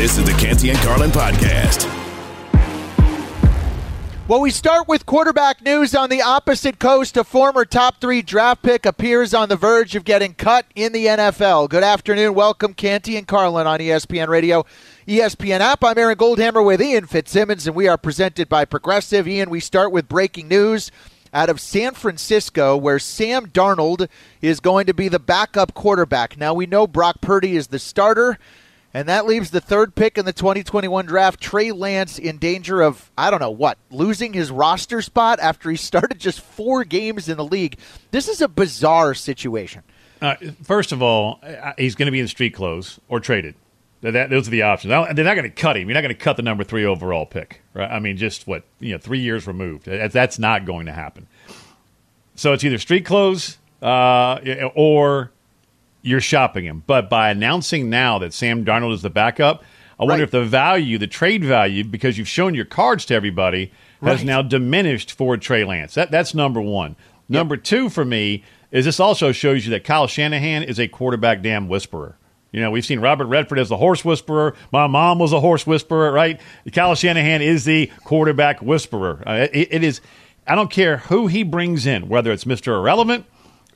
This is the Canty and Carlin Podcast. Well, we start with quarterback news on the opposite coast. A former top 3 draft pick appears on the verge of getting cut in the NFL. Good afternoon. Welcome, Canty and Carlin on ESPN Radio, ESPN app. I'm Aaron Goldhammer with Ian Fitzsimmons, and we are presented by Progressive. Ian, we start with breaking news out of San Francisco, where Sam Darnold is going to be the backup quarterback. Now, we know Brock Purdy is the starter, and that leaves the third pick in the 2021 draft, Trey Lance, in danger of, I don't know what, losing his roster spot after he started just 4 games in the league. This is a bizarre situation. First of all, he's going to be in street clothes or traded. Those are the options. They're not going to cut him. You're not going to cut the number 3 overall pick, right? I mean, just what, 3 years removed. That's not going to happen. So it's either street clothes or you're shopping him. But by announcing now that Sam Darnold is the backup, I wonder if the trade value, because you've shown your cards to everybody, has now diminished for Trey Lance. That's number one. Number two for me is this also shows you that Kyle Shanahan is a quarterback damn whisperer. We've seen Robert Redford as the horse whisperer. My mom was a horse whisperer, right? Kyle Shanahan is the quarterback whisperer. It is. I don't care who he brings in, whether it's Mr. Irrelevant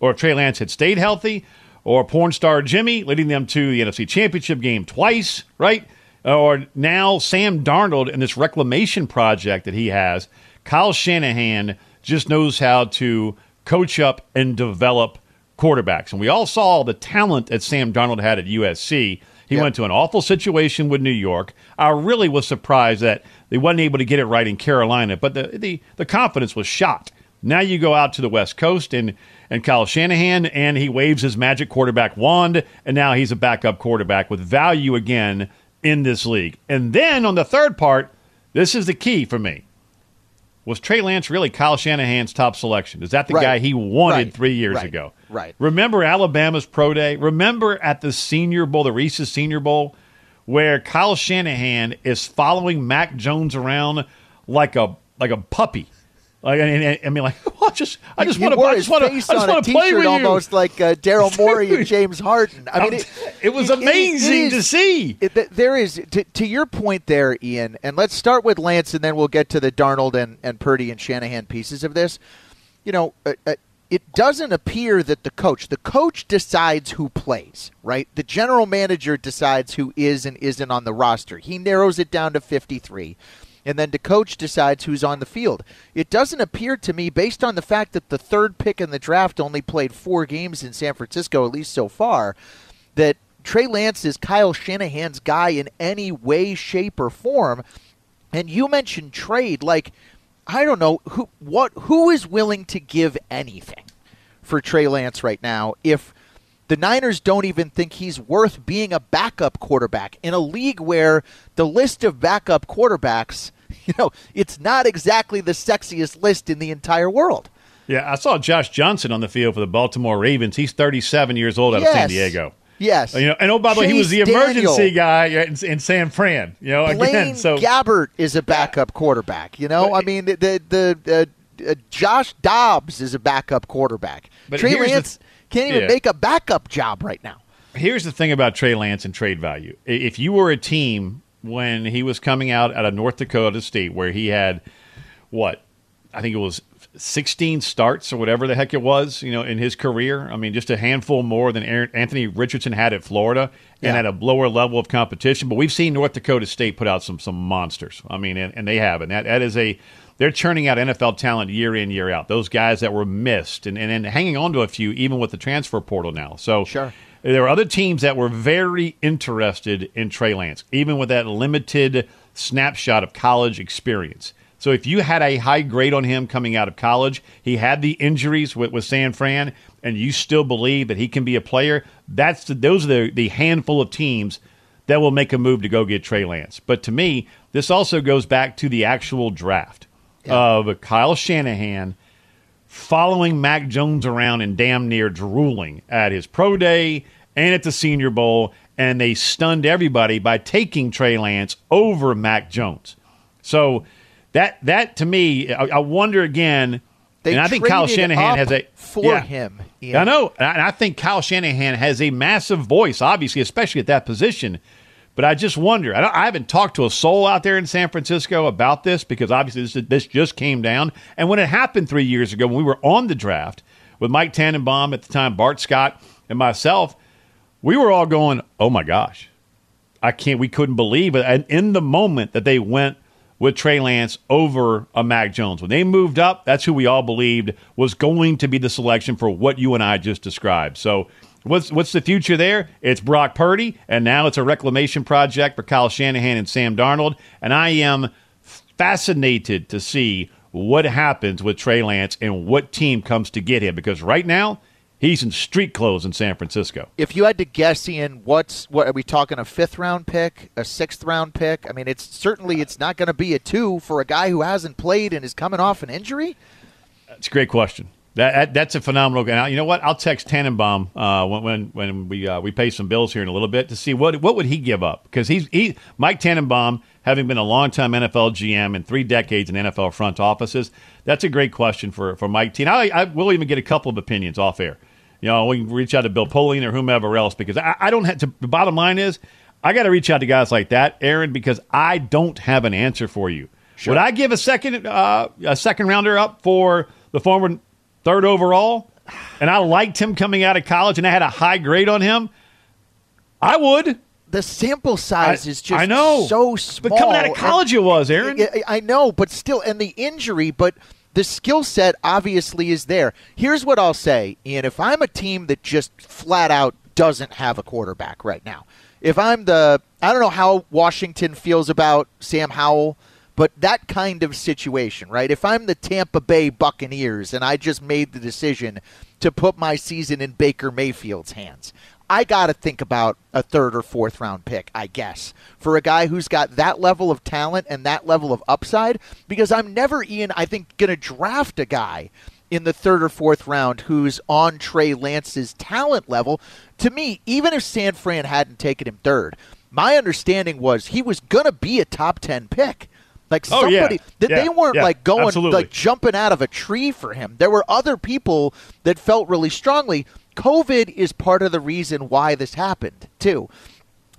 or if Trey Lance had stayed healthy, or porn star Jimmy, leading them to the NFC Championship game twice, right? Or now Sam Darnold and this reclamation project that he has. Kyle Shanahan just knows how to coach up and develop quarterbacks. And we all saw the talent that Sam Darnold had at USC. He went to an awful situation with New York. I really was surprised that they wasn't able to get it right in Carolina, but the confidence was shot. Now you go out to the West Coast and Kyle Shanahan, and he waves his magic quarterback wand, and now he's a backup quarterback with value again in this league. And then on the third part, this is the key for me. Was Trey Lance really Kyle Shanahan's top selection? Is that the guy he wanted 3 years ago? Right. Remember Alabama's pro day? Remember at the Senior Bowl, the Reese's Senior Bowl, where Kyle Shanahan is following Mac Jones around like a puppy? I just want to play with you, almost like Daryl Morey and James Harden. I mean, it was amazing to see. There is, to your point there, Ian, and let's start with Lance, and then we'll get to the Darnold and Purdy and Shanahan pieces of this. It doesn't appear that the coach decides who plays, right? The general manager decides who is and isn't on the roster. He narrows it down to 53. And then the coach decides who's on the field. It doesn't appear to me, based on the fact that the third pick in the draft only played 4 games in San Francisco, at least so far, that Trey Lance is Kyle Shanahan's guy in any way, shape, or form. And you mentioned trade. I don't know, who is willing to give anything for Trey Lance right now if the Niners don't even think he's worth being a backup quarterback in a league where the list of backup quarterbacks, it's not exactly the sexiest list in the entire world. Yeah, I saw Josh Johnson on the field for the Baltimore Ravens. He's 37 years old out of San Diego. Yes. And by the way, he was the emergency guy in San Fran. Blaine Gabbert is a backup quarterback. Josh Dobbs is a backup quarterback. Trey Lance can't even make a backup job right now. Here's the thing about Trey Lance and trade value. If you were a team when he was coming out of North Dakota State, where he had, I think it was 16 starts or whatever the heck it was, in his career. I mean, just a handful more than Anthony Richardson had at Florida and at a lower level of competition. But we've seen North Dakota State put out some monsters. I mean, and they have. And they're churning out NFL talent year in, year out. Those guys that were missed and hanging on to a few, even with the transfer portal now. So there were other teams that were very interested in Trey Lance, even with that limited snapshot of college experience. So if you had a high grade on him coming out of college, he had the injuries with San Fran, and you still believe that he can be a player, those are the handful of teams that will make a move to go get Trey Lance. But to me, this also goes back to the actual draft. Of Kyle Shanahan following Mac Jones around and damn near drooling at his pro day and at the Senior Bowl, and they stunned everybody by taking Trey Lance over Mac Jones. So that to me, I wonder again, and I think Kyle Shanahan has him. Yeah. I know, and I think Kyle Shanahan has a massive voice, obviously, especially at that position, But I just wonder, I haven't talked to a soul out there in San Francisco about this, because obviously this just came down. And when it happened 3 years ago, when we were on the draft with Mike Tannenbaum at the time, Bart Scott and myself, we were all going, oh my gosh, we couldn't believe it. And in the moment that they went with Trey Lance over a Mac Jones, when they moved up, that's who we all believed was going to be the selection for what you and I just described. So What's the future there? It's Brock Purdy, and now it's a reclamation project for Kyle Shanahan and Sam Darnold. And I am fascinated to see what happens with Trey Lance and what team comes to get him, because right now he's in street clothes in San Francisco. If you had to guess, Ian, what are we talking? A fifth-round pick, a sixth-round pick? I mean, it's not going to be a 2 for a guy who hasn't played and is coming off an injury. That's a great question. That's a phenomenal guy. You know what? I'll text Tannenbaum when we pay some bills here in a little bit to see what would he give up, because Mike Tannenbaum, having been a longtime NFL GM and 3 decades in NFL front offices. That's a great question for Mike T. And I will even get a couple of opinions off air. You know, we can reach out to Bill Polian or whomever else, because I don't have to. The bottom line is I got to reach out to guys like that, Aaron, because I don't have an answer for you. Sure. Would I give a second rounder up for the former 3rd overall, and I liked him coming out of college, and I had a high grade on him? I would. The sample size is just so small. But coming out of college it was, Aaron. I know, but still, and the injury, but the skill set obviously is there. Here's what I'll say, Ian. If I'm a team that just flat out doesn't have a quarterback right now, if I'm I don't know how Washington feels about Sam Howell, but that kind of situation, right? If I'm the Tampa Bay Buccaneers and I just made the decision to put my season in Baker Mayfield's hands, I got to think about a 3rd or 4th round pick, I guess, for a guy who's got that level of talent and that level of upside, because I'm never, Ian, I think, going to draft a guy in the 3rd or 4th round who's on Trey Lance's talent level. To me, even if San Fran hadn't taken him 3rd, my understanding was he was going to be a top 10 pick. Like somebody, they weren't going absolutely, like jumping out of a tree for him. There were other people that felt really strongly. COVID is part of the reason why this happened too,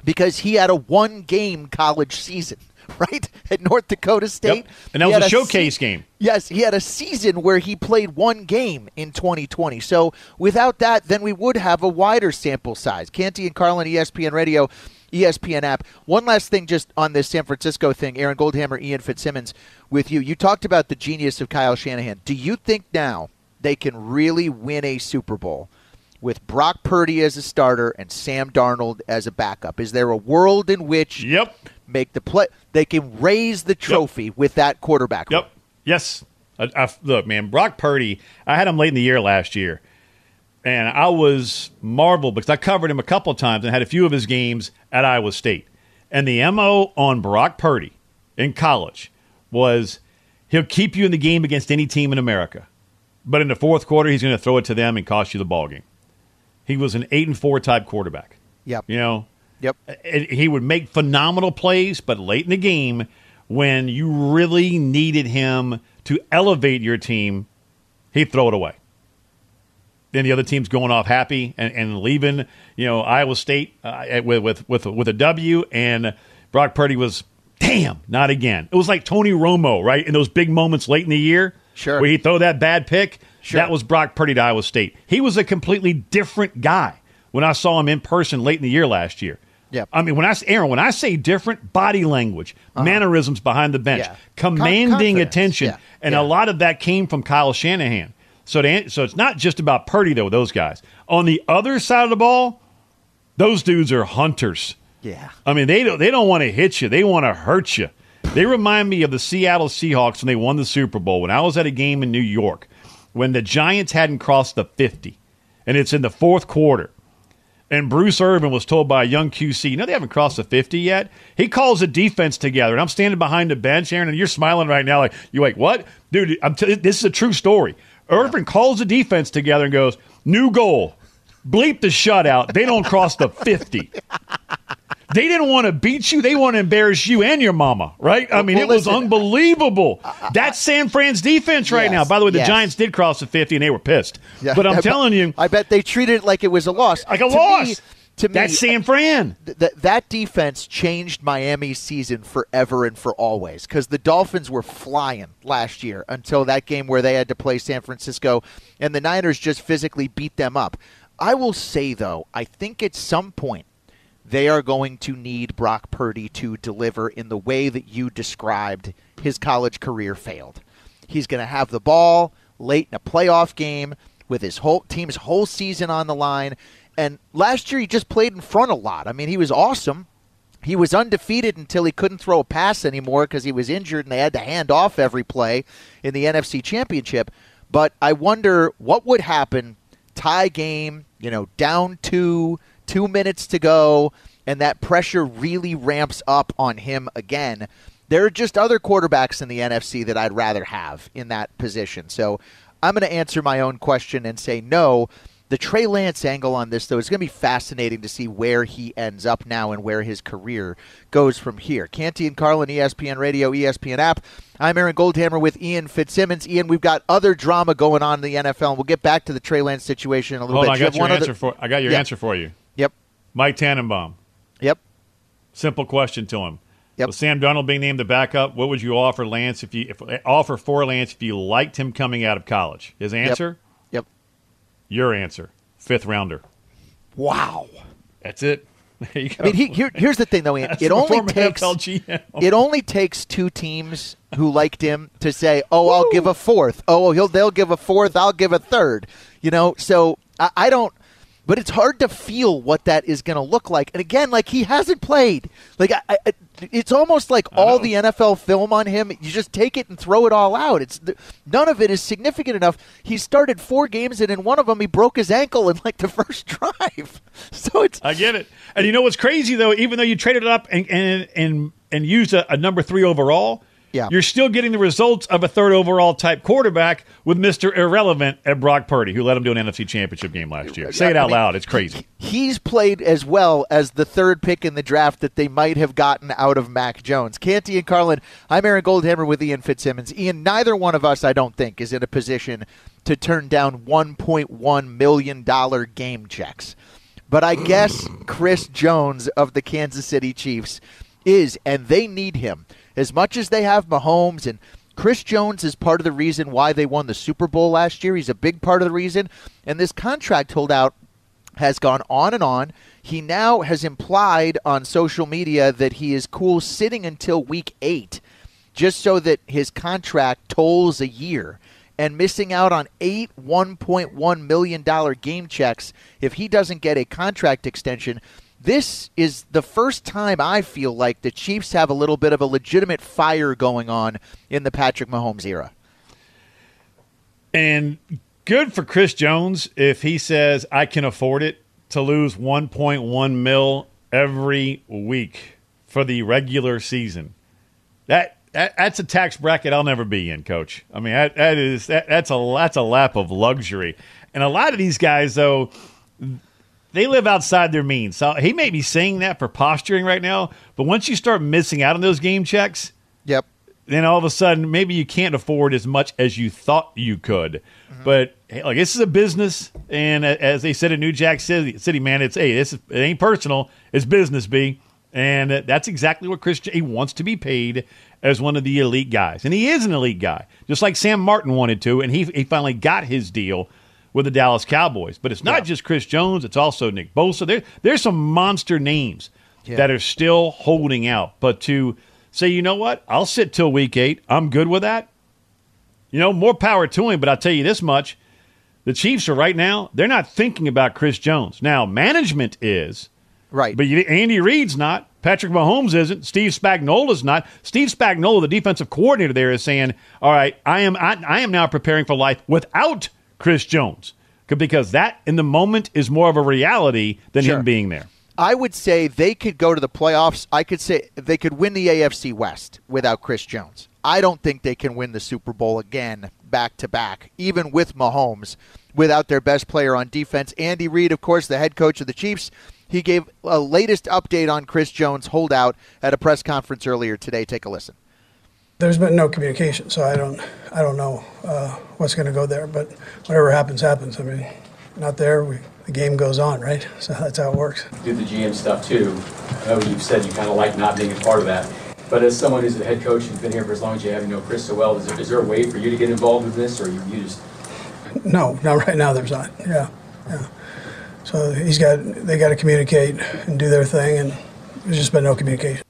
because he had a 1-game college season, right, at North Dakota State, and that was a showcase game. Yes, he had a season where he played 1 game in 2020. So without that, then we would have a wider sample size. Canty and Carlin, ESPN Radio. ESPN app. One last thing just on this San Francisco thing, Aaron Goldhammer, Ian Fitzsimmons with you. You talked about the genius of Kyle Shanahan. Do you think now they can really win a Super Bowl with Brock Purdy as a starter and Sam Darnold as a backup? Is there a world in which make the play? They can raise the trophy with that quarterback? Yep. Role? Yes. Look, man, Brock Purdy, I had him late in the year last year. And I was marveled because I covered him a couple of times and had a few of his games at Iowa State. And the MO on Brock Purdy in college was he'll keep you in the game against any team in America, but in the 4th quarter, he's going to throw it to them and cost you the ball game. He was an 8-4 type quarterback. Yep. You know? Yep. He would make phenomenal plays, but late in the game when you really needed him to elevate your team, he'd throw it away. Then the other team's going off happy and leaving, Iowa State with a W. And Brock Purdy was, damn, not again. It was like Tony Romo, right, in those big moments late in the year, sure, where he'd throw that bad pick. Sure. That was Brock Purdy to Iowa State. He was a completely different guy when I saw him in person late in the year last year. Yeah, I mean, when I say different, body language, mannerisms behind the bench, commanding confidence. Attention, and a lot of that came from Kyle Shanahan. So it's not just about Purdy, though, with those guys. On the other side of the ball, those dudes are hunters. Yeah. I mean, they don't want to hit you. They want to hurt you. They remind me of the Seattle Seahawks when they won the Super Bowl, when I was at a game in New York, when the Giants hadn't crossed the 50, and it's in the 4th quarter. And Bruce Irvin was told by a young QC, no, they haven't crossed the 50 yet. He calls a defense together, and I'm standing behind the bench, Aaron, and you're smiling right now like, you're like, what? Dude, this is a true story. Irvin calls the defense together and goes, new goal, bleep the shutout. They don't cross the 50. They didn't want to beat you. They want to embarrass you and your mama, right? I mean, it was unbelievable. That's San Fran's defense right now. By the way, the Giants did cross the 50, and they were pissed. Yeah, but I'm telling you. I bet they treated it like it was a loss. Like a loss. Me, to me, that's San Fran. That defense changed Miami's season forever and for always, because the Dolphins were flying last year until that game where they had to play San Francisco, and the Niners just physically beat them up. I will say, though, I think at some point they are going to need Brock Purdy to deliver in the way that you described his college career failed. He's going to have the ball late in a playoff game with his whole team's whole season on the line. And last year he just played in front a lot. I mean, he was awesome. He was undefeated until he couldn't throw a pass anymore because he was injured and they had to hand off every play in the NFC Championship. But I wonder what would happen, tie game, down 2 minutes to go, and that pressure really ramps up on him again. There are just other quarterbacks in the NFC that I'd rather have in that position. So I'm going to answer my own question and say no. The Trey Lance angle on this, though, is going to be fascinating to see where he ends up now and where his career goes from here. Canty and Carlin, ESPN Radio, ESPN app. I'm Aaron Goldhammer with Ian Fitzsimmons. Ian, we've got other drama going on in the NFL, and we'll get back to the Trey Lance situation in a little bit. I got your answer for you. Yep. Mike Tannenbaum. Yep. Simple question to him. Yep. With Sam Darnold being named the backup, what would you offer Lance if you liked him coming out of college? His answer? Yep. Your answer. 5th rounder. Wow. That's it. There you go. I mean, here's the thing, though, Ian. It only takes two teams who liked him to say, oh, I'll give a 4th. Oh, they'll give a 4th. I'll give a 3rd. So I don't. But it's hard to feel what that is going to look like. And again, he hasn't played. It's almost like all the NFL film on him, you just take it and throw it all out. None of it is significant enough. He started 4 games, and in one of them he broke his ankle in the first drive. So I get it. And you know what's crazy, though? Even though you traded it up and used a number 3 overall, yeah, you're still getting the results of a 3rd overall type quarterback with Mr. Irrelevant at Brock Purdy, who led him to an NFC Championship game last year. Say it out loud. It's crazy. He's played as well as the 3rd pick in the draft that they might have gotten out of Mac Jones. Canty and Carlin, I'm Aaron Goldhammer with Ian Fitzsimmons. Ian, neither one of us, I don't think, is in a position to turn down $1.1 million game checks. But I guess Chris Jones of the Kansas City Chiefs is, and they need him. As much as they have Mahomes, and Chris Jones is part of the reason why they won the Super Bowl last year. He's a big part of the reason. And this contract holdout has gone on and on. He now has implied on social media that he is cool sitting until week 8 just so that his contract tolls a year. And missing out on 8 $1.1 million game checks if he doesn't get a contract extension. This is the first time I feel like the Chiefs have a little bit of a legitimate fire going on in the Patrick Mahomes era. And good for Chris Jones if he says, I can afford it to lose 1.1 mil every week for the regular season. That's a tax bracket I'll never be in, Coach. I mean, that's a lap of luxury. And a lot of these guys, though, they live outside their means. So he may be saying that for posturing right now, but once you start missing out on those game checks, yep, then all of a sudden maybe you can't afford as much as you thought you could. Mm-hmm. But hey, this is a business, and as they said in New Jack City, man, it ain't personal, it's business, B. And that's exactly what Chris Jones wants to be paid as one of the elite guys, and he is an elite guy, just like Sam Martin wanted to, and he finally got his deal with the Dallas Cowboys. But it's not just Chris Jones. It's also Nick Bosa. There's some monster names that are still holding out. But to say, you know what, I'll sit till week 8. I'm good with that. More power to him. But I'll tell you this much. The Chiefs are right now, they're not thinking about Chris Jones. Now, management is. Right. But Andy Reid's not. Patrick Mahomes isn't. Steve Spagnuolo's not. Steve Spagnuolo, the defensive coordinator there, is saying, all right, I am now preparing for life without Chris Jones, because that in the moment is more of a reality than him being there. I would say they could go to the playoffs. I could say they could win the AFC West without Chris Jones. I don't think they can win the Super Bowl again back to back, even with Mahomes, without their best player on defense. Andy Reid, of course, the head coach of the Chiefs, he gave a latest update on Chris Jones' holdout at a press conference earlier today. Take a listen. There's been no communication, so I don't know what's going to go there. But whatever happens, happens. I mean, not there. We the game goes on, right? So that's how it works. You do the GM stuff too. I know you've said you kind of like not being a part of that. But as someone who's the head coach and been here for as long as you have, you know Chris so well, is there a way for you to get involved with this, or you just? No, not right now. There's not. Yeah. So they got to communicate and do their thing, and there's just been no communication.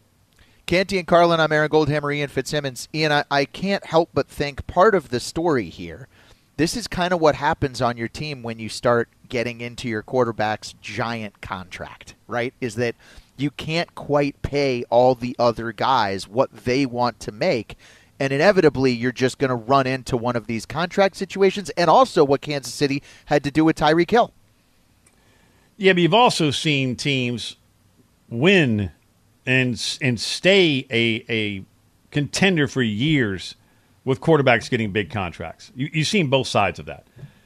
Canty and Carlin, I'm Aaron Goldhammer, Ian Fitzsimmons. Ian, I can't help but think part of the story here, this is kind of what happens on your team when you start getting into your quarterback's giant contract, right? Is that you can't quite pay all the other guys what they want to make, and inevitably you're just going to run into one of these contract situations, and also what Kansas City had to do with Tyreek Hill. Yeah, but you've also seen teams win and stay a contender for years with quarterbacks getting big contracts. You've seen both sides of that.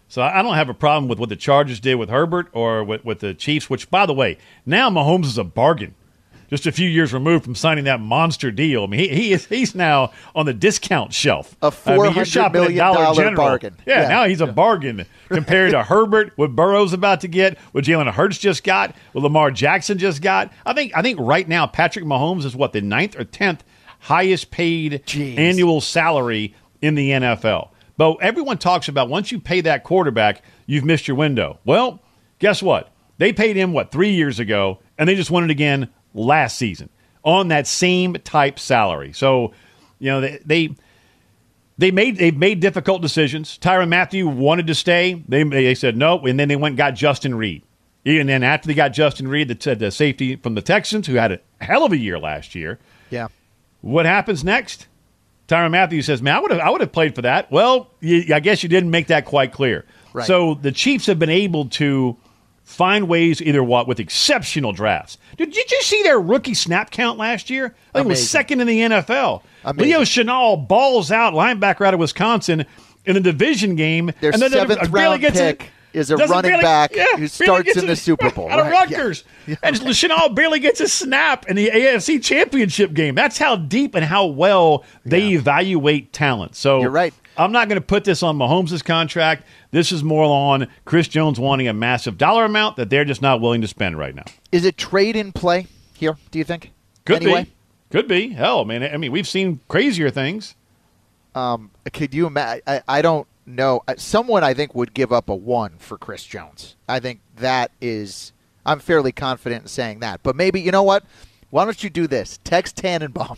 So I don't have a problem with what the Chargers did with Herbert or with the Chiefs, which, by the way, now Mahomes is a bargain just a few years removed from signing that monster deal. I mean, he's now on the discount shelf. A $400 million bargain. Yeah, now he's a bargain compared to Herbert, what Burrow's about to get, what Jalen Hurts just got, what Lamar Jackson just got. I think right now Patrick Mahomes is, what, the 9th or 10th highest paid annual salary in the NFL. But everyone talks about once you pay that quarterback, you've missed your window. Well, guess what? They paid him, 3 years ago, and they just won it again last season on that same type salary. So, you know, they've made difficult decisions. Tyrann Mathieu wanted to stay. They said no, and then they went and got Justin Reid. And then after they got Justin Reid, the safety from the Texans, who had a hell of a year last year. Yeah. What happens next? Tyrann Mathieu says, man, I would have played for that. Well, I guess you didn't make that quite clear. Right. So the Chiefs have been able to find ways, with exceptional drafts. Did you see their rookie snap count last year? I think it was second in the NFL. Amazing. Leo Chenal balls out, linebacker out of Wisconsin, in the division game. Their and then 7th round pick is a running back who starts in the Super Bowl. Out of Rutgers. Yeah. And Chenal barely gets a snap in the AFC Championship game. That's how deep and how well they evaluate talent. So you're right. I'm not going to put this on Mahomes' contract. This is more on Chris Jones wanting a massive dollar amount that they're just not willing to spend right now. Is it trade in play here, do you think? Could be. Could be. Hell, man. I mean, we've seen crazier things. Could you imagine? I don't know. Someone, I think, would give up a one for Chris Jones. I think that is – I'm fairly confident in saying that. But maybe, you know what? Why don't you do this? Text Tannenbaum.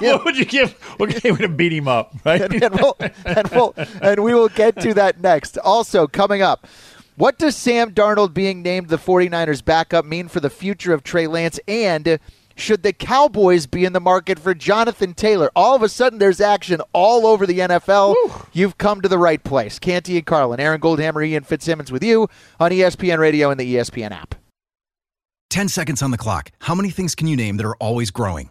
What would you give? Okay, we're going to beat him up, right? and we will get to that next. Also, coming up, what does Sam Darnold being named the 49ers backup mean for the future of Trey Lance? And should the Cowboys be in the market for Jonathan Taylor? All of a sudden, there's action all over the NFL. Woo. You've come to the right place. Canty and Carlin, Aaron Goldhammer, Ian Fitzsimmons with you on ESPN Radio and the ESPN app. 10 seconds on the clock. How many things can you name that are always growing?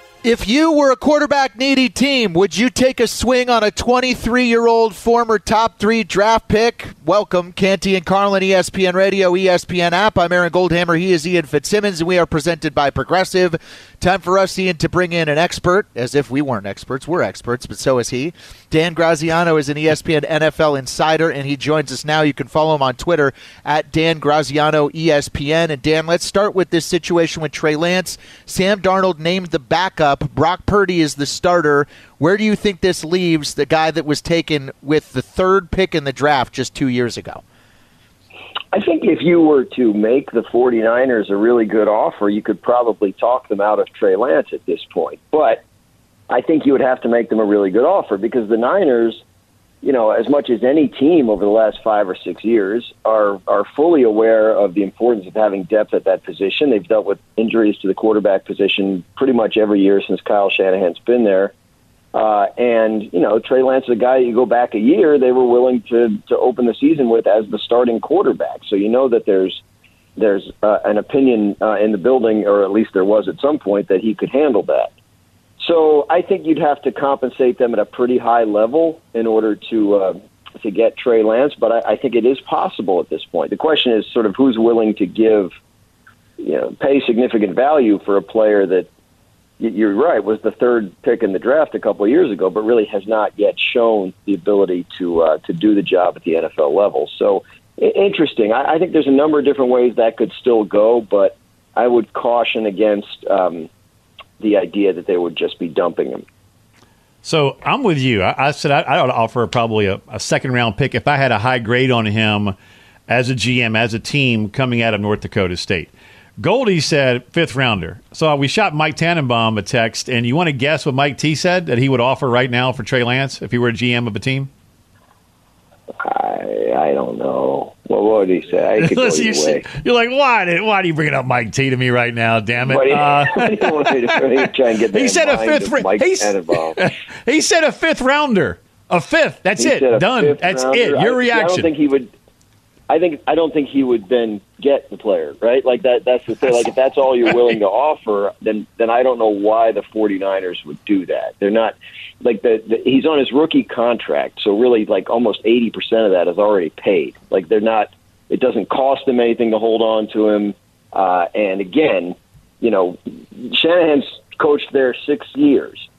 If you were a quarterback-needy team, would you take a swing on a 23-year-old former top 3 draft pick? Welcome, Canty and Carlin, ESPN Radio, ESPN app. I'm Aaron Goldhammer. He is Ian Fitzsimmons, and we are presented by Progressive. Time for us, Ian, to bring in an expert, as if we weren't experts. We're experts, but so is he. Dan Graziano is an ESPN NFL insider, and he joins us now. You can follow him on Twitter at Dan Graziano ESPN. And, Dan, let's start with this situation with Trey Lance. Sam Darnold named the backup. Brock Purdy is the starter. Where do you think this leaves the guy that was taken with the 3rd pick in the draft just 2 years ago? I think if you were to make the 49ers a really good offer, you could probably talk them out of Trey Lance at this point. But I think you would have to make them a really good offer because the Niners, you know, as much as any team over the last 5 or 6 years, are fully aware of the importance of having depth at that position. They've dealt with injuries to the quarterback position pretty much every year since Kyle Shanahan's been there. And, you know, Trey Lance is a guy you go back a year, they were willing to open the season with as the starting quarterback. So you know that there's an opinion in the building, or at least there was at some point, that he could handle that. So I think you'd have to compensate them at a pretty high level in order to get Trey Lance, but I think it is possible at this point. The question is sort of who's willing to give, you know, pay significant value for a player that, you're right, was the 3rd pick in the draft a couple of years ago, but really has not yet shown the ability to do the job at the NFL level. So interesting. I think there's a number of different ways that could still go, but I would caution against the idea that they would just be dumping him. So I'm with you. I said I ought to offer probably a 2nd-round pick if I had a high grade on him as a GM, as a team coming out of North Dakota State. Goldie said 5th-rounder. So we shot Mike Tannenbaum a text, and you want to guess what Mike T said that he would offer right now for Trey Lance if he were a GM of a team? I don't know. Well, what would he say? I could go either way. You're like, why do you bring up Mike T to me right now? Damn it! He said a 5th. He said a 5th rounder. A 5th. That's it. Done. That's it. Your reaction? I don't think he would. I don't think he would then get the player, right? Like that. That's the thing. Like if that's all you're willing to offer, then I don't know why the 49ers would do that. They're not. Like he's on his rookie contract, so really, like almost 80% of that is already paid. Like they're not. It doesn't cost them anything to hold on to him. And again, you know, Shanahan's coached there 6 years.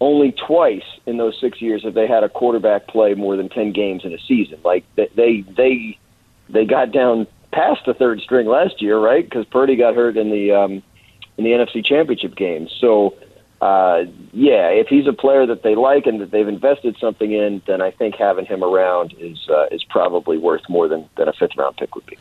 Only twice in those 6 years have they had a quarterback play more than 10 games in a season. Like they got down past the 3rd string last year, right? Because Purdy got hurt in the NFC Championship game, so. Yeah, if he's a player that they like and that they've invested something in, then I think having him around is probably worth more than a 5th-round pick would be.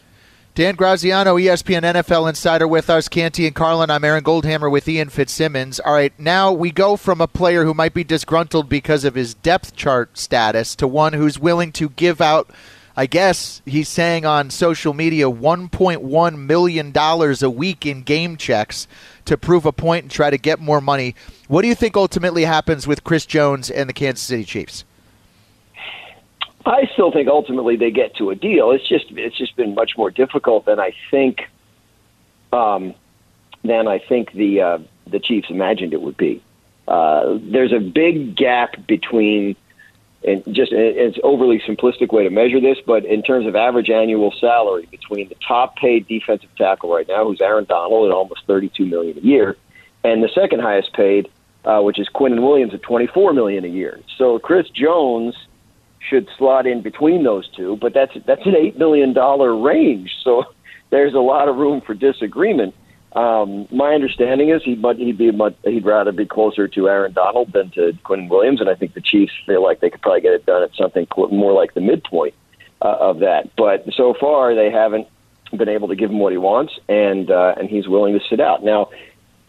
Dan Graziano, ESPN NFL Insider with us. Canty and Carlin, I'm Aaron Goldhammer with Ian Fitzsimmons. All right, now we go from a player who might be disgruntled because of his depth chart status to one who's willing to give out, I guess he's saying on social media, $1.1 million a week in game checks to prove a point and try to get more money. What do you think ultimately happens with Chris Jones and the Kansas City Chiefs? I still think ultimately they get to a deal. It's just been much more difficult than I think the Chiefs imagined it would be. There's a big gap between. And just it's an overly simplistic way to measure this, but in terms of average annual salary between the top-paid defensive tackle right now, who's Aaron Donald at almost $32 million a year, and the 2nd highest-paid, which is Quinnen Williams at $24 million a year. So Chris Jones should slot in between those two, but that's an $8 million range. So there's a lot of room for disagreement. My understanding is he'd rather be closer to Aaron Donald than to Quinnen Williams, and I think the Chiefs feel like they could probably get it done at something more like the midpoint of that. But so far, they haven't been able to give him what he wants, and he's willing to sit out. Now,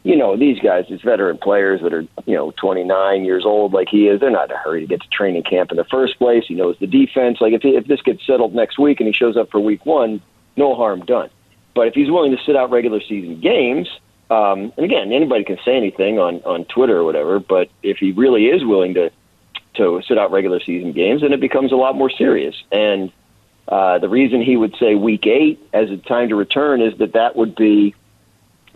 you know, these guys, these veteran players that are, you know, 29 years old like he is, they're not in a hurry to get to training camp in the first place. He knows the defense. Like if this gets settled next week and he shows up for week 1, no harm done. But if he's willing to sit out regular season games, And again, anybody can say anything on Twitter or whatever, but if he really is willing to sit out regular season games, then it becomes a lot more serious. And the reason he would say week 8 as a time to return is that would be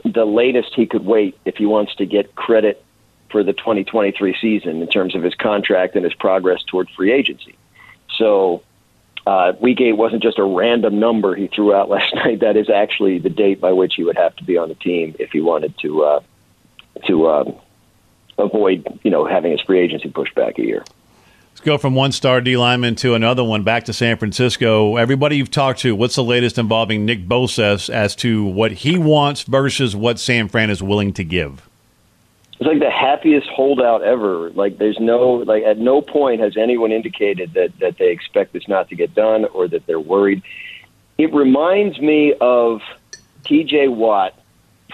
the latest he could wait if he wants to get credit for the 2023 season in terms of his contract and his progress toward free agency. So week 8 wasn't just a random number he threw out last night. That is actually the date by which he would have to be on the team if he wanted to avoid, having his free agency pushed back a year. Let's go from one star D lineman to another one, back to San Francisco. Everybody you've talked to, what's the latest involving Nick Bosa as to what he wants versus what San Fran is willing to give? It's like the happiest holdout ever. At no point has anyone indicated that they expect this not to get done or that they're worried. It reminds me of T.J. Watt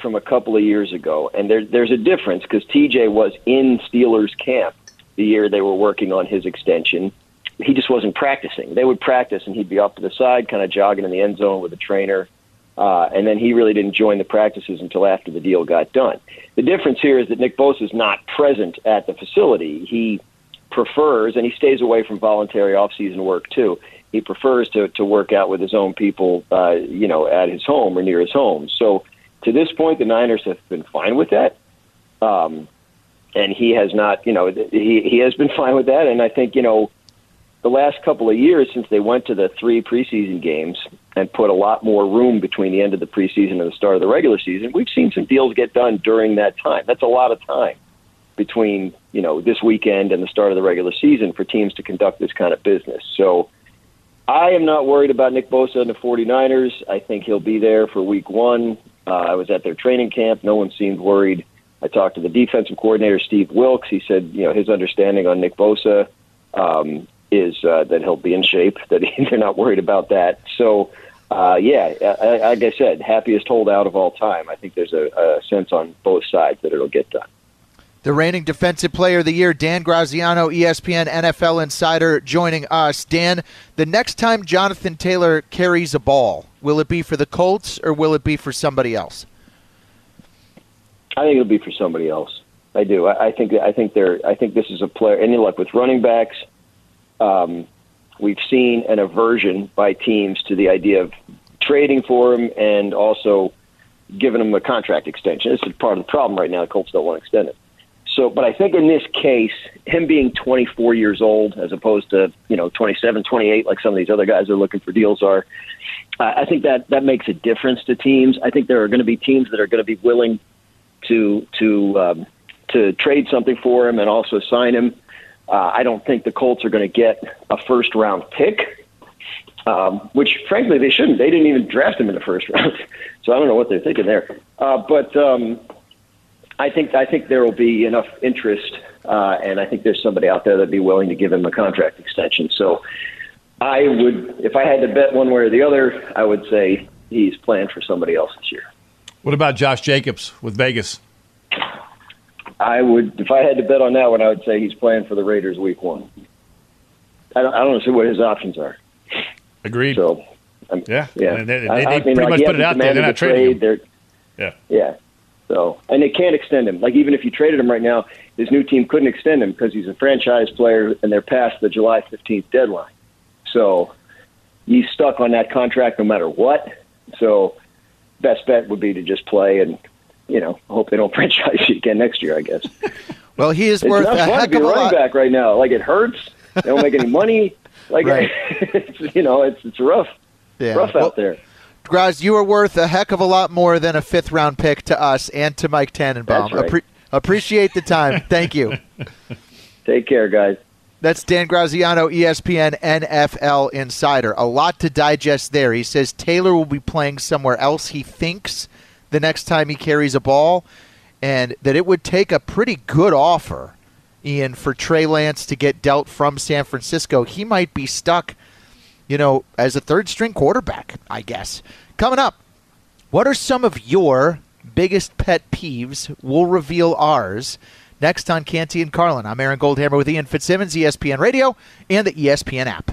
from a couple of years ago, and there's a difference because T.J. was in Steelers camp the year they were working on his extension. He just wasn't practicing. They would practice, and he'd be off to the side, kind of jogging in the end zone with a trainer, and then he really didn't join the practices until after the deal got done. The difference here is that Nick Bosa is not present at the facility. He prefers, and he stays away from voluntary off-season work too, he prefers to work out with his own people, at his home or near his home. So to this point, the Niners have been fine with that. And he has not, he has been fine with that. And I think, the last couple of years since they went to the 3 preseason games and put a lot more room between the end of the preseason and the start of the regular season, we've seen some deals get done during that time. That's a lot of time between, this weekend and the start of the regular season for teams to conduct this kind of business. So I am not worried about Nick Bosa and the 49ers. I think he'll be there for week 1. I was at their training camp. No one seemed worried. I talked to the defensive coordinator, Steve Wilks. He said, his understanding on Nick Bosa is that he'll be in shape, that they're not worried about that. So, like I said, happiest holdout of all time. I think there's a sense on both sides that it'll get done. The reigning defensive player of the year, Dan Graziano, ESPN NFL Insider, joining us. Dan, the next time Jonathan Taylor carries a ball, will it be for the Colts or will it be for somebody else? I think it'll be for somebody else. I do. I think this is a player. Any luck with running backs? We've seen an aversion by teams to the idea of trading for him and also giving him a contract extension. This is part of the problem right now. The Colts don't want to extend it. So, but I think in this case, him being 24 years old as opposed to 27, 28, like some of these other guys are looking for deals are, I think that makes a difference to teams. I think there are going to be teams that are going to be willing to trade something for him and also sign him. I don't think the Colts are going to get a first-round pick, which, frankly, they shouldn't. They didn't even draft him in the first round, so I don't know what they're thinking there. I think there will be enough interest, and I think there's somebody out there that'd be willing to give him a contract extension. So I would, if I had to bet one way or the other, I would say he's playing for somebody else this year. What about Josh Jacobs with Vegas? I would, if I had to bet on that one, I would say he's playing for the Raiders week 1. I don't see what his options are. Agreed. So, They pretty much put it out there. They're not trading him. Yeah. So, and they can't extend him. Like, even if you traded him right now, his new team couldn't extend him because he's a franchise player and they're past the July 15th deadline. So he's stuck on that contract no matter what. So best bet would be to just play and, hope they don't franchise you again next year, I guess. Well, he is worth a heck of a running back right now. Like, it hurts. They don't make any money. Like, right. It's rough. Yeah. Rough out there. Graz, you are worth a heck of a lot more than a 5th-round pick to us and to Mike Tannenbaum. That's right. Appreciate the time. Thank you. Take care, guys. That's Dan Graziano, ESPN NFL Insider. A lot to digest there. He says Taylor will be playing somewhere else, he thinks, the next time he carries a ball, and that it would take a pretty good offer, Ian, for Trey Lance to get dealt from San Francisco. He might be stuck as a third-string quarterback, I guess. Coming up, what are some of your biggest pet peeves? We'll reveal ours next on Canty and Carlin. I'm Aaron Goldhammer with Ian Fitzsimmons, ESPN Radio, and the ESPN app.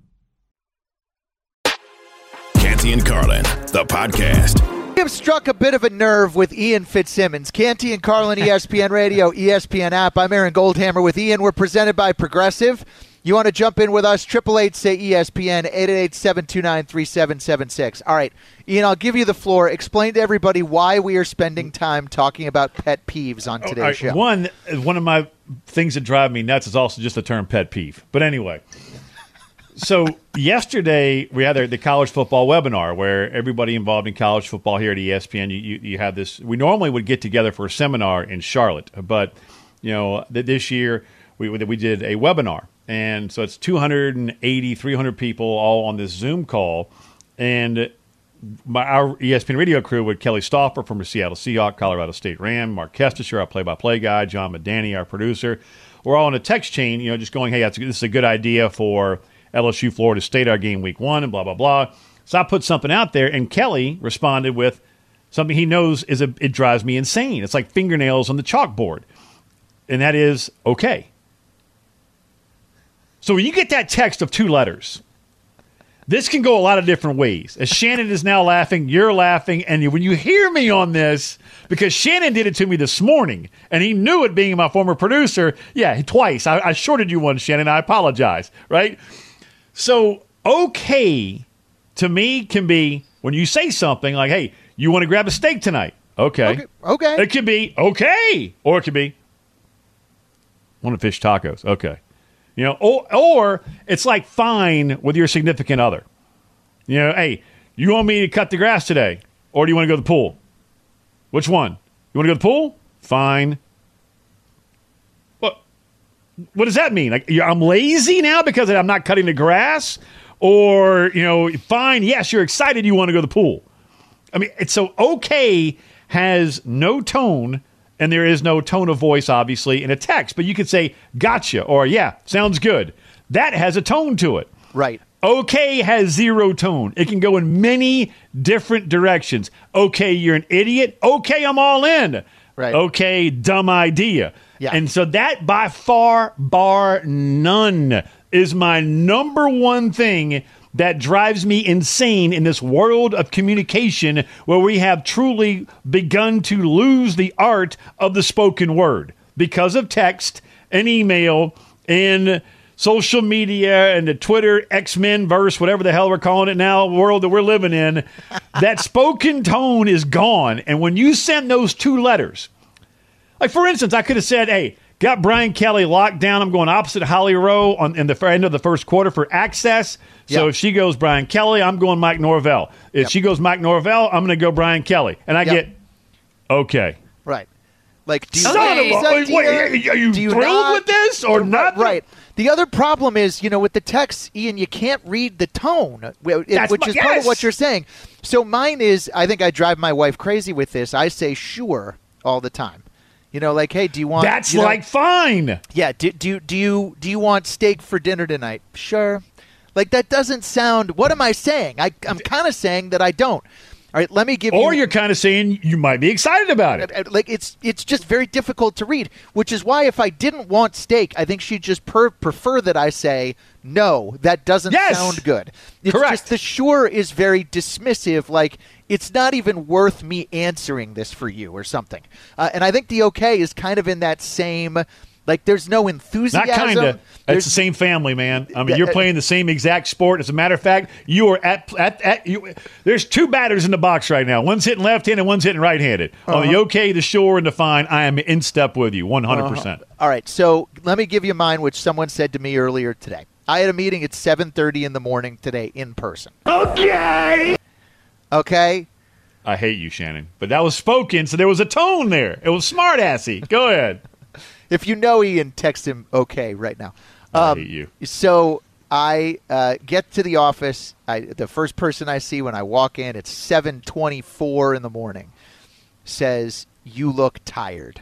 Canty and Carlin, the podcast. I have struck a bit of a nerve with Ian Fitzsimmons. Canty and Carlin, ESPN Radio, ESPN app. I'm Aaron Goldhammer with Ian. We're presented by Progressive. You want to jump in with us? 888-SAY-ESPN, 888-729-3776. All right, Ian, I'll give you the floor. Explain to everybody why we are spending time talking about pet peeves on today's show. One of my things that drive me nuts is also just the term pet peeve. But anyway... So yesterday we had the college football webinar where everybody involved in college football here at ESPN, you have this. We normally would get together for a seminar in Charlotte, but you know this year we did a webinar. And so it's 280, 300 people all on this Zoom call. And our ESPN radio crew with Kelly Stauffer from the Seattle Seahawks, Colorado State Ram, Mark Kestisher, our play-by-play guy, John Medani, our producer. We're all in a text chain, you know, just going, hey, this is a good idea for – LSU, Florida State, our game week 1, and blah, blah, blah. So I put something out there, and Kelly responded with something he knows it drives me insane. It's like fingernails on the chalkboard. And that is, okay. So when you get that text of 2 letters, this can go a lot of different ways. As Shannon is now laughing, you're laughing, and when you hear me on this, because Shannon did it to me this morning, and he knew it being my former producer, yeah, twice. I shorted you one, Shannon. I apologize, right? So, okay, to me, can be when you say something like, hey, you want to grab a steak tonight? Okay. It could be, okay. Or it could be, want to fish tacos? Okay. You know, or it's like fine with your significant other. You know, hey, you want me to cut the grass today? Or do you want to go to the pool? Which one? You want to go to the pool? Fine. What does that mean? Like, I'm lazy now because I'm not cutting the grass? Or, you know, fine, yes, you're excited you want to go to the pool. I mean, it's so okay has no tone, and there is no tone of voice, obviously, in a text. But you could say, gotcha, or yeah, sounds good. That has a tone to it. Right. Okay has 0 tone. It can go in many different directions. Okay, you're an idiot. Okay, I'm all in. Right. Okay, dumb idea. Yeah. And so that by far, bar none, is my number one thing that drives me insane in this world of communication where we have truly begun to lose the art of the spoken word because of text and email and social media and the Twitter X-Men verse, whatever the hell we're calling it now, world that we're living in. That spoken tone is gone. And when you send those 2 letters... Like, for instance, I could have said, hey, got Brian Kelly locked down. I'm going opposite Holly Rowe in the end of the first quarter for access. So If she goes Brian Kelly, I'm going Mike Norvell. If she goes Mike Norvell, I'm going to go Brian Kelly. And I get, okay. Right. Like, are you thrilled with this or not? Right. The other problem is, you know, with the text, Ian, you can't read the tone, which is part of what you're saying. So mine is, I think I drive my wife crazy with this. I say sure all the time. You know, like, hey, do you want? That's like fine. Yeah. Do you want steak for dinner tonight? Sure. Like that doesn't sound. What am I saying? I'm kind of saying that I don't. All right. Let me give. Or you're kind of saying you might be excited about it. Like it's just very difficult to read, which is why if I didn't want steak, I think she'd just prefer that I say no. That doesn't sound good. It's correct. Just the sure is very dismissive. Like. It's not even worth me answering this for you or something. And I think the okay is kind of in that same, like there's no enthusiasm. Not kind of. It's the same family, man. I mean, you're playing the same exact sport. As a matter of fact, you are there's 2 batters in the box right now. One's hitting left-handed, one's hitting right-handed. Uh-huh. On the okay, the sure, and the fine, I am in step with you, 100%. Uh-huh. All right, so let me give you mine, which someone said to me earlier today. I had a meeting at 7:30 in the morning today in person. Okay! Okay? I hate you, Shannon. But that was spoken, so there was a tone there. It was smart-assy. Go ahead. If you know Ian, text him okay right now. I hate you. So I get to the office. The first person I see when I walk in, it's 7:24 in the morning, says, "You look tired."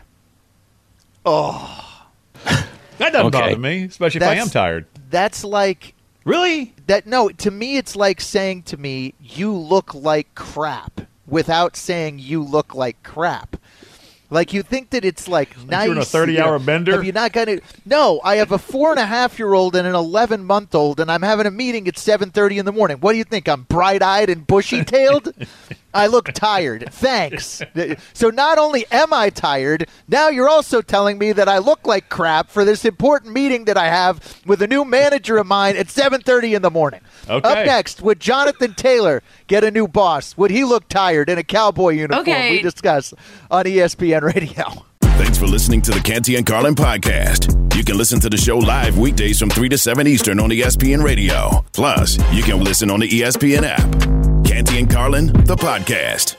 Oh. That doesn't bother me, especially if I am tired. That's like... Really? No, to me, it's like saying to me, "You look like crap," without saying "you look like crap." Like, you think that it's like nice. You're in a 30-hour bender? Have you not got it? No, I have a 4.5-year-old and an 11-month-old, and I'm having a meeting at 7:30 in the morning. What do you think? I'm bright-eyed and bushy-tailed? I look tired. Thanks. So not only am I tired, now you're also telling me that I look like crap for this important meeting that I have with a new manager of mine at 7:30 in the morning. Okay. Up next, would Jonathan Taylor get a new boss? Would he look tired in a cowboy uniform? Okay. We discuss on ESPN Radio. Thanks for listening to the Canty and Carlin podcast. You can listen to the show live weekdays from 3 to 7 Eastern on ESPN Radio. Plus, you can listen on the ESPN app. Canty and Carlin, the podcast.